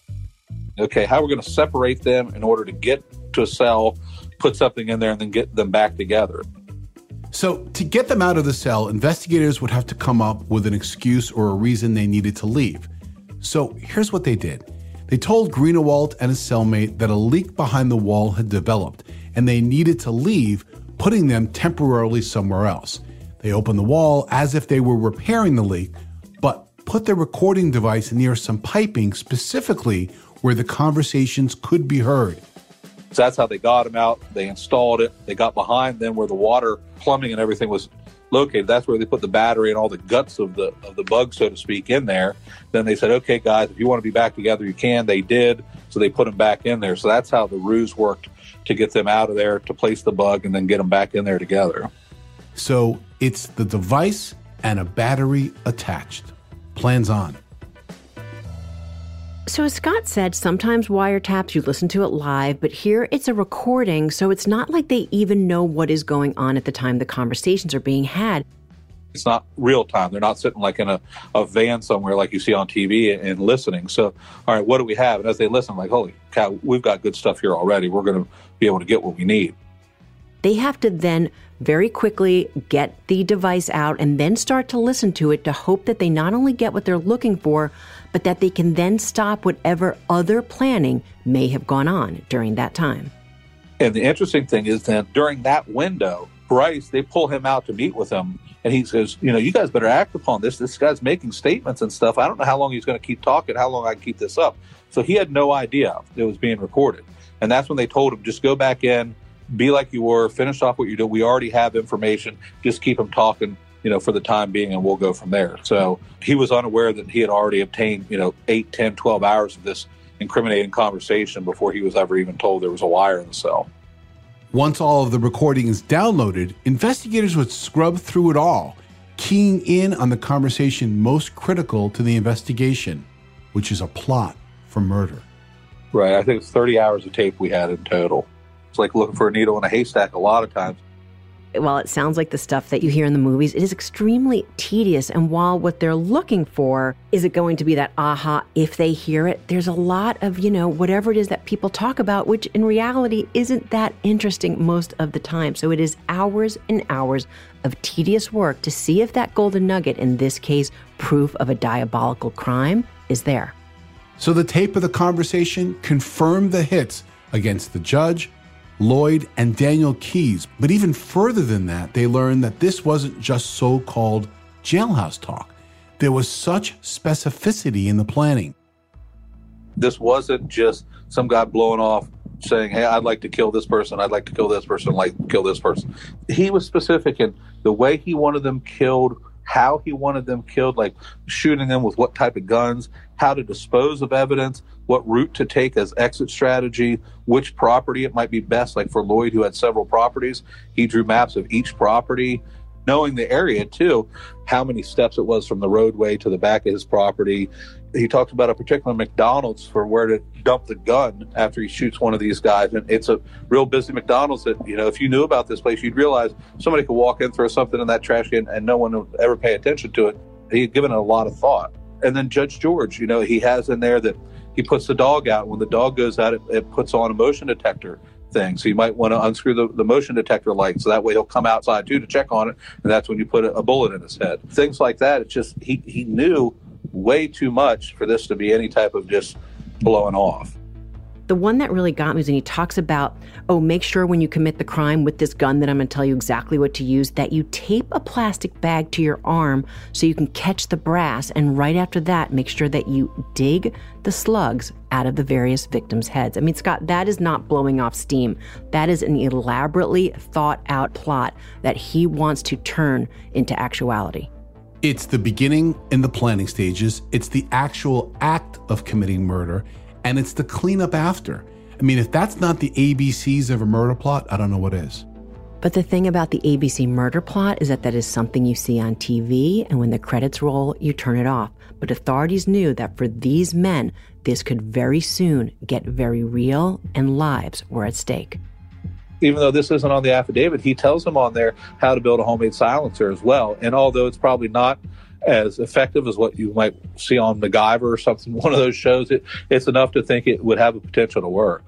Okay, how are we going to separate them in order to get to a cell, put something in there, and then get them back together? So to get them out of the cell, investigators would have to come up with an excuse or a reason they needed to leave. So here's what they did. They told Greenawalt and his cellmate that a leak behind the wall had developed, and they needed to leave, putting them temporarily somewhere else. They opened the wall as if they were repairing the leak, but put their recording device near some piping, specifically where the conversations could be heard. So that's how they got them out. They installed it. They got behind them where the water, plumbing, and everything was located. That's where they put the battery and all the guts of the bug, so to speak, in there. Then they said, okay, guys, if you want to be back together, you can. They did. So they put them back in there. So that's how the ruse worked to get them out of there, to place the bug, and then get them back in there together. So it's the device and a battery attached. Plans on. So as Scott said, sometimes wiretaps, you listen to it live, but here it's a recording, so it's not like they even know what is going on at the time the conversations are being had. It's not real time. They're not sitting like in a van somewhere like you see on TV and listening. So, all right, what do we have? And as they listen, I'm like, holy cow, we've got good stuff here already. We're going to be able to get what we need. They have to then very quickly get the device out and then start to listen to it to hope that they not only get what they're looking for, but that they can then stop whatever other planning may have gone on during that time. And the interesting thing is that during that window, Bryce, they pull him out to meet with him. And he says, you know, you guys better act upon this. This guy's making statements and stuff. I don't know how long he's going to keep talking, how long I can keep this up. So he had no idea it was being recorded. And that's when they told him, just go back in, be like you were, finish off what you do. We already have information. Just keep them talking, you know, for the time being, and we'll go from there. So he was unaware that he had already obtained, you know, 8, 10, 12 hours of this incriminating conversation before he was ever even told there was a wire in the cell. Once all of the recording is downloaded, investigators would scrub through it all, keying in on the conversation most critical to the investigation, which is a plot for murder. Right. I think it's 30 hours of tape we had in total. It's like looking for a needle in a haystack a lot of times. While it sounds like the stuff that you hear in the movies, it is extremely tedious. And while what they're looking for is it going to be that aha if they hear it, there's a lot of, you know, whatever it is that people talk about, which in reality isn't that interesting most of the time. So it is hours and hours of tedious work to see if that golden nugget, in this case, proof of a diabolical crime, is there. So the tape of the conversation confirmed the hits against the judge, Lloyd, and Daniel Keyes. But even further than that, they learned that this wasn't just so-called jailhouse talk. There was such specificity in the planning. This wasn't just some guy blowing off saying, hey, I'd like to kill this person, I'd like to kill this person, I'd like to kill this person. He was specific in the way he wanted them killed, how he wanted them killed, like shooting them with what type of guns, how to dispose of evidence, what route to take as exit strategy, which property it might be best. Like for Lloyd, who had several properties, he drew maps of each property, knowing the area too, how many steps it was from the roadway to the back of his property. He talked about a particular McDonald's for where to dump the gun after he shoots one of these guys. And it's a real busy McDonald's that, you know, if you knew about this place, you'd realize somebody could walk in, throw something in that trash can, and no one would ever pay attention to it. He had given it a lot of thought. And then Judge George, you know, he has in there that he puts the dog out. When the dog goes out, it puts on a motion detector thing. So you might want to unscrew the motion detector light. So that way he'll come outside too to check on it. And that's when you put a bullet in his head. Things like that. It's just he knew way too much for this to be any type of just blowing off. The one that really got me is when he talks about, oh, make sure when you commit the crime with this gun that I'm going to tell you exactly what to use, that you tape a plastic bag to your arm so you can catch the brass. And right after that, make sure that you dig the slugs out of the various victims' heads. I mean, Scott, that is not blowing off steam. That is an elaborately thought out plot that he wants to turn into actuality. It's the beginning and the planning stages. It's the actual act of committing murder, and it's the cleanup after. I mean, if that's not the ABCs of a murder plot, I don't know what is. But the thing about the ABC murder plot is that is something you see on TV, and when the credits roll, you turn it off. But authorities knew that for these men, this could very soon get very real, and lives were at stake. Even though this isn't on the affidavit, he tells them on there how to build a homemade silencer as well. And although it's probably not as effective as what you might see on MacGyver or something, one of those shows, it's enough to think it would have a potential to work.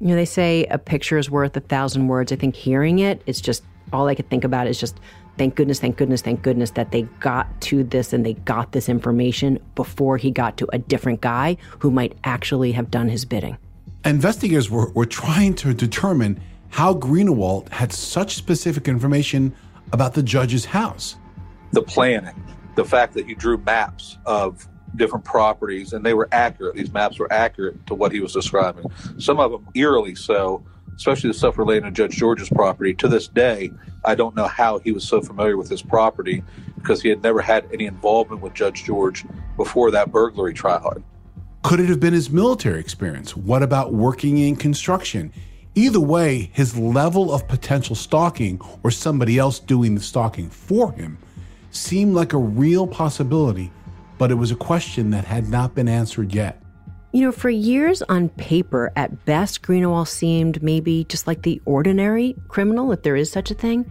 You know, they say a picture is worth 1,000 words. I think hearing it, it's just all I could think about is just thank goodness that they got to this and they got this information before he got to a different guy who might actually have done his bidding. Investigators were trying to determine how Greenawalt had such specific information about the judge's house. The planning, the fact that he drew maps of different properties, and they were accurate. These maps were accurate to what he was describing. Some of them eerily so, especially the stuff relating to Judge George's property. To this day, I don't know how he was so familiar with his property, because he had never had any involvement with Judge George before that burglary trial. Could it have been his military experience? What about working in construction? Either way, his level of potential stalking, or somebody else doing the stalking for him, seemed like a real possibility, but it was a question that had not been answered yet. You know, for years on paper, at best, Greenawalt seemed maybe just like the ordinary criminal, if there is such a thing.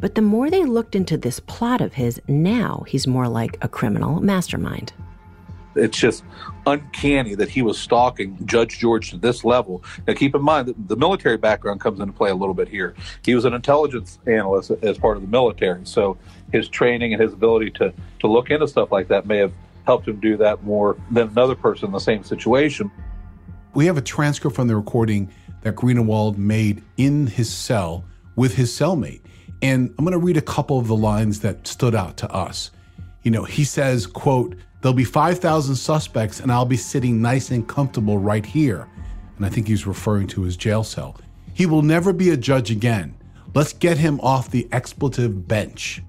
But the more they looked into this plot of his, now he's more like a criminal mastermind. It's just uncanny that he was stalking Judge George to this level. Now, keep in mind that the military background comes into play a little bit here. He was an intelligence analyst as part of the military, so his training and his ability to look into stuff like that may have helped him do that more than another person in the same situation. We have a transcript from the recording that Greenawalt made in his cell with his cellmate, and I'm going to read a couple of the lines that stood out to us. You know, he says, quote, "There'll be 5,000 suspects and I'll be sitting nice and comfortable right here." And I think he's referring to his jail cell. "He will never be a judge again. Let's get him off the expletive bench."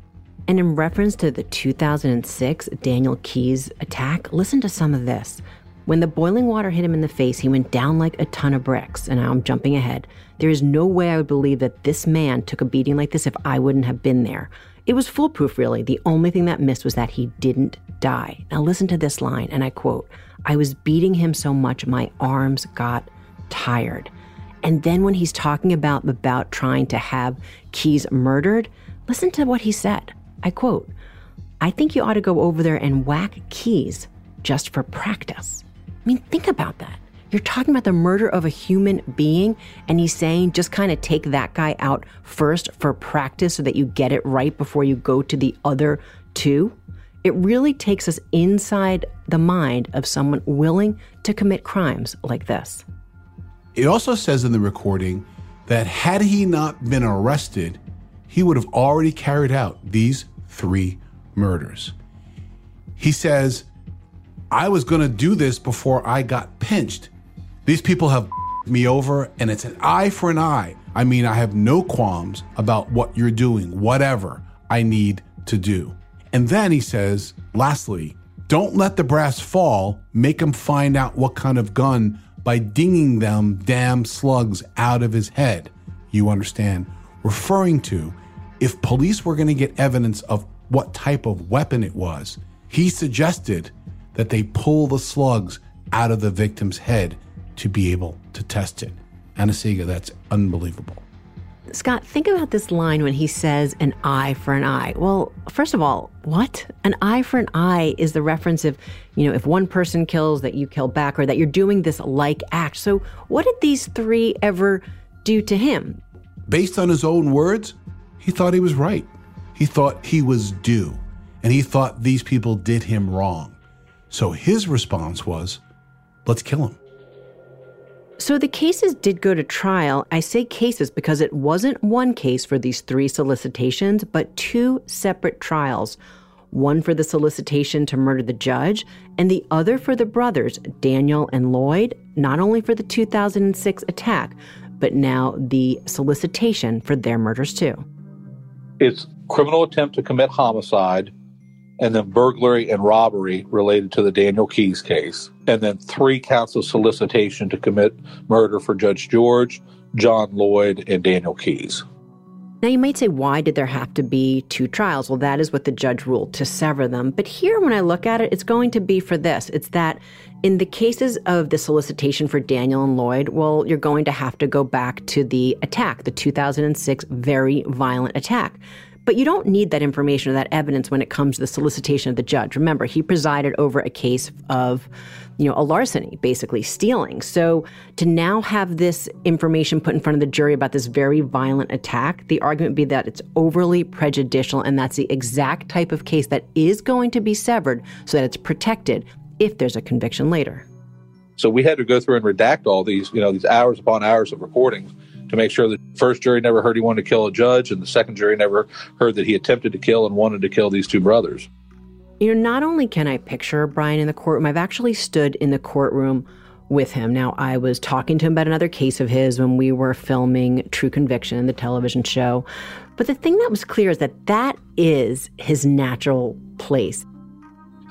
And in reference to the 2006 Daniel Keyes attack, listen to some of this. When the boiling water hit him in the face, he went down like a ton of bricks. And now I'm jumping ahead. There is no way I would believe that this man took a beating like this if I wouldn't have been there. It was foolproof, really. The only thing that missed was that he didn't die. Now listen to this line, and I quote, "I was beating him so much my arms got tired." And then when he's talking about trying to have Keyes murdered, listen to what he said. I quote, "I think you ought to go over there and whack Keyes just for practice." I mean, think about that. You're talking about the murder of a human being, and he's saying just kind of take that guy out first for practice so that you get it right before you go to the other two. It really takes us inside the mind of someone willing to commit crimes like this. It also says in the recording that had he not been arrested, he would have already carried out these three murders. He says, "I was going to do this before I got pinched. These people have me over, and it's an eye for an eye. I mean, I have no qualms about what you're doing, whatever I need to do." And then he says, lastly, "Don't let the brass fall. Make him find out what kind of gun by dinging them damn slugs out of his head." You understand? Referring to, if police were going to get evidence of what type of weapon it was, he suggested that they pull the slugs out of the victim's head to be able to test it. Anna-Sigga, that's unbelievable. Scott, think about this line when he says an eye for an eye. Well, first of all, what? An eye for an eye is the reference of, if one person kills, that you kill back, or that you're doing this like act. So what did these three ever do to him? Based on his own words, he thought he was right. He thought he was due, and he thought these people did him wrong. So his response was, let's kill him. So the cases did go to trial. I say cases because it wasn't one case for these three solicitations, but two separate trials. One for the solicitation to murder the judge, and the other for the brothers, Daniel and Lloyd, not only for the 2006 attack, but now the solicitation for their murders too. It's criminal attempt to commit homicide, and then burglary and robbery related to the Daniel Keyes case, and then three counts of solicitation to commit murder for Judge George, John Lloyd, and Daniel Keyes. Now you might say, why did there have to be two trials? Well, that is what the judge ruled, to sever them. But here, when I look at it, it's going to be for this. It's that in the cases of the solicitation for Daniel and Lloyd, well, you're going to have to go back to the attack, the 2006 very violent attack. But you don't need that information or that evidence when it comes to the solicitation of the judge. Remember, he presided over a case of, a larceny, basically stealing. So to now have this information put in front of the jury about this very violent attack, the argument would be that it's overly prejudicial, and that's the exact type of case that is going to be severed so that it's protected if there's a conviction later. So we had to go through and redact all these, these hours upon hours of recordings, to make sure that the first jury never heard he wanted to kill a judge, and the second jury never heard that he attempted to kill and wanted to kill these two brothers. Not only can I picture Brian in the courtroom, I've actually stood in the courtroom with him. Now, I was talking to him about another case of his when we were filming True Conviction, the television show. But the thing that was clear is that that is his natural place.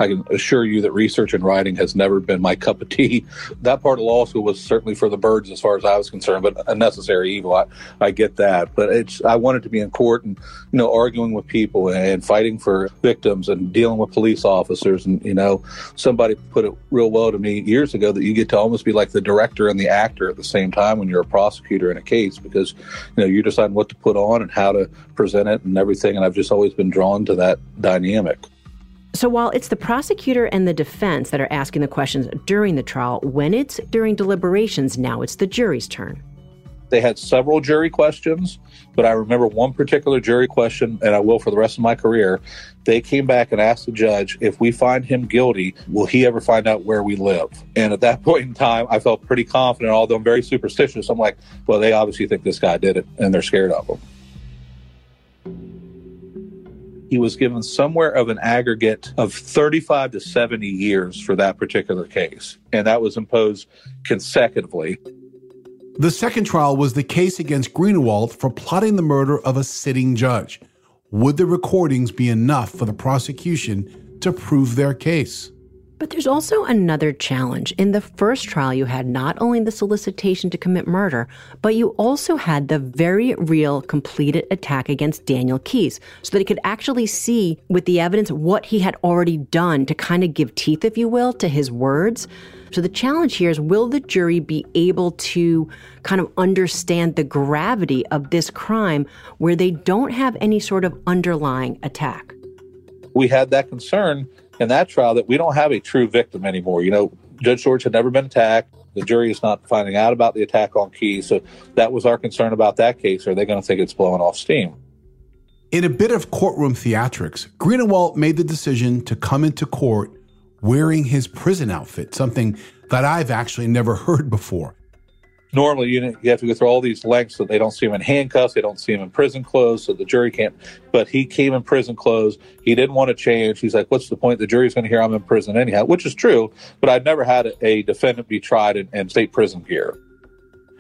I can assure you that research and writing has never been my cup of tea. That part of law school was certainly for the birds as far as I was concerned, but a necessary evil. I get that. But I wanted to be in court and, arguing with people and fighting for victims and dealing with police officers. And, somebody put it real well to me years ago that you get to almost be like the director and the actor at the same time when you're a prosecutor in a case, because, you're deciding what to put on and how to present it and everything. And I've just always been drawn to that dynamic. So while it's the prosecutor and the defense that are asking the questions during the trial, when it's during deliberations, now it's the jury's turn. They had several jury questions, but I remember one particular jury question, and I will for the rest of my career. They came back and asked the judge, if we find him guilty, will he ever find out where we live? And at that point in time, I felt pretty confident, although I'm very superstitious. I'm like, well, they obviously think this guy did it, and they're scared of him. He was given somewhere of an aggregate of 35 to 70 years for that particular case, and that was imposed consecutively. The second trial was the case against Greenawalt for plotting the murder of a sitting judge. Would the recordings be enough for the prosecution to prove their case? But there's also another challenge. In the first trial, you had not only the solicitation to commit murder, but you also had the very real completed attack against Daniel Keyes, so that he could actually see with the evidence what he had already done to kind of give teeth, if you will, to his words. So the challenge here is, will the jury be able to kind of understand the gravity of this crime where they don't have any sort of underlying attack? We had that concern in that trial that we don't have a true victim anymore. You know, Judge George had never been attacked. The jury is not finding out about the attack on Keyes. So that was our concern about that case. Are they going to think it's blowing off steam? In a bit of courtroom theatrics, Greenawalt made the decision to come into court wearing his prison outfit, something that I've actually never heard before. Normally, you have to go through all these lengths so they don't see him in handcuffs, they don't see him in prison clothes, so the jury can't. But he came in prison clothes. He didn't want to change. He's like, what's the point? The jury's going to hear I'm in prison anyhow, which is true, but I've never had a defendant be tried in state prison gear.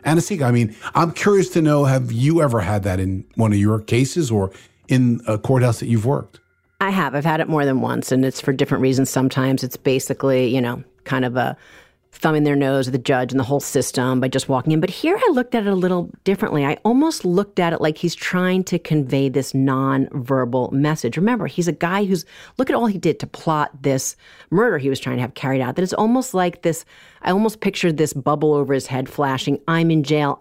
Anna-Sigga, I mean, I'm curious to know, have you ever had that in one of your cases or in a courthouse that you've worked? I have. I've had it more than once, and it's for different reasons. Sometimes it's basically, kind of a thumbing their nose at the judge and the whole system by just walking in. But here I looked at it a little differently. I almost looked at it like he's trying to convey this nonverbal message. Remember, he's a guy who's, look at all he did to plot this murder he was trying to have carried out. That it's almost like this, I almost pictured this bubble over his head flashing, I'm in jail,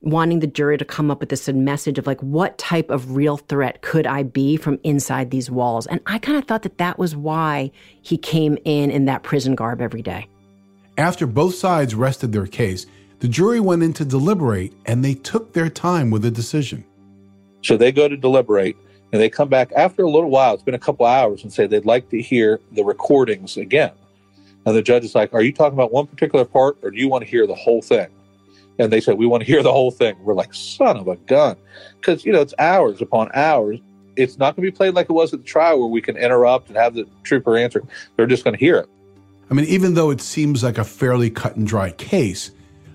wanting the jury to come up with this message of like, what type of real threat could I be from inside these walls? And I kind of thought that was why he came in that prison garb every day. After both sides rested their case, the jury went in to deliberate, and they took their time with the decision. So they go to deliberate, and they come back after a little while, it's been a couple hours, and say they'd like to hear the recordings again. And the judge is like, are you talking about one particular part, or do you want to hear the whole thing? And they said, we want to hear the whole thing. We're like, son of a gun. Because, it's hours upon hours. It's not going to be played like it was at the trial where we can interrupt and have the trooper answer. They're just going to hear it. I mean, even though it seems like a fairly cut and dry case,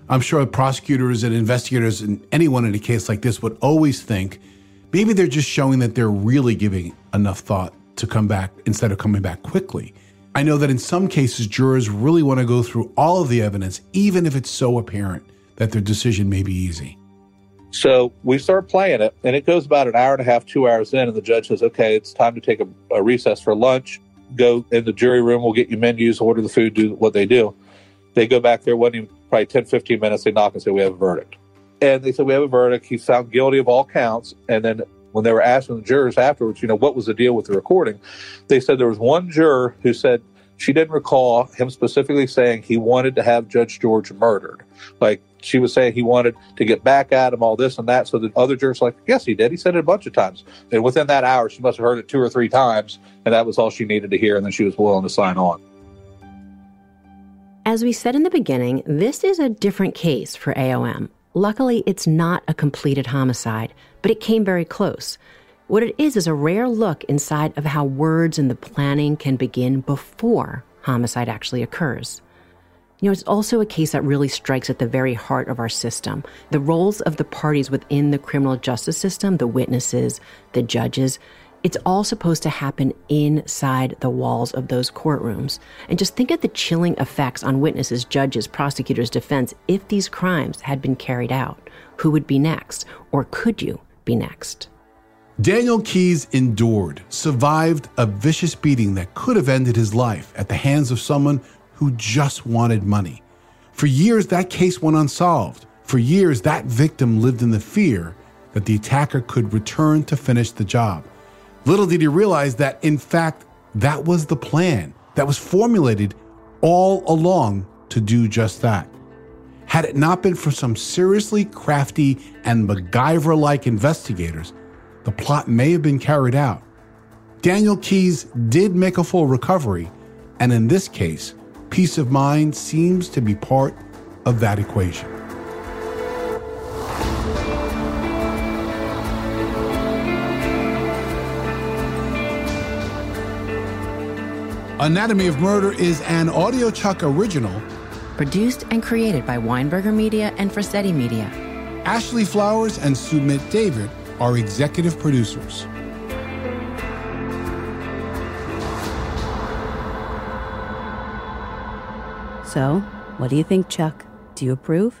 I'm sure prosecutors and investigators and anyone in a case like this would always think maybe they're just showing that they're really giving enough thought to come back instead of coming back quickly. I know that in some cases, jurors really want to go through all of the evidence, even if it's so apparent that their decision may be easy. So we start playing it, and it goes about an hour and a half, 2 hours in, and the judge says, okay, it's time to take a recess for lunch. Go in the jury room, we'll get you menus, order the food, do what they do. They go back there, wasn't even probably 10, 15 minutes, they knock and say, we have a verdict. And they said, we have a verdict. He's found guilty of all counts. And then when they were asking the jurors afterwards, what was the deal with the recording? They said there was one juror who said she didn't recall him specifically saying he wanted to have Judge George murdered. Like, she was saying he wanted to get back at him, all this and that. So the other jurors like, yes, he did. He said it a bunch of times. And within that hour, she must have heard it 2 or 3 times. And that was all she needed to hear. And then she was willing to sign on. As we said in the beginning, this is a different case for AOM. Luckily, it's not a completed homicide, but it came very close. What it is a rare look inside of how words and the planning can begin before homicide actually occurs. It's also a case that really strikes at the very heart of our system. The roles of the parties within the criminal justice system, the witnesses, the judges, it's all supposed to happen inside the walls of those courtrooms. And just think of the chilling effects on witnesses, judges, prosecutors, defense, if these crimes had been carried out. Who would be next? Or could you be next? Daniel Keyes endured, survived a vicious beating that could have ended his life at the hands of someone who just wanted money. For years, that case went unsolved. For years, that victim lived in the fear that the attacker could return to finish the job. Little did he realize that, in fact, that was the plan that was formulated all along to do just that. Had it not been for some seriously crafty and MacGyver-like investigators, the plot may have been carried out. Daniel Keyes did make a full recovery, and in this case, peace of mind seems to be part of that equation. Anatomy of Murder is an AudioChuck original, produced and created by Weinberger Media and Frasetti Media. Ashley Flowers and Sumit David are executive producers. So, what do you think, Chuck? Do you approve?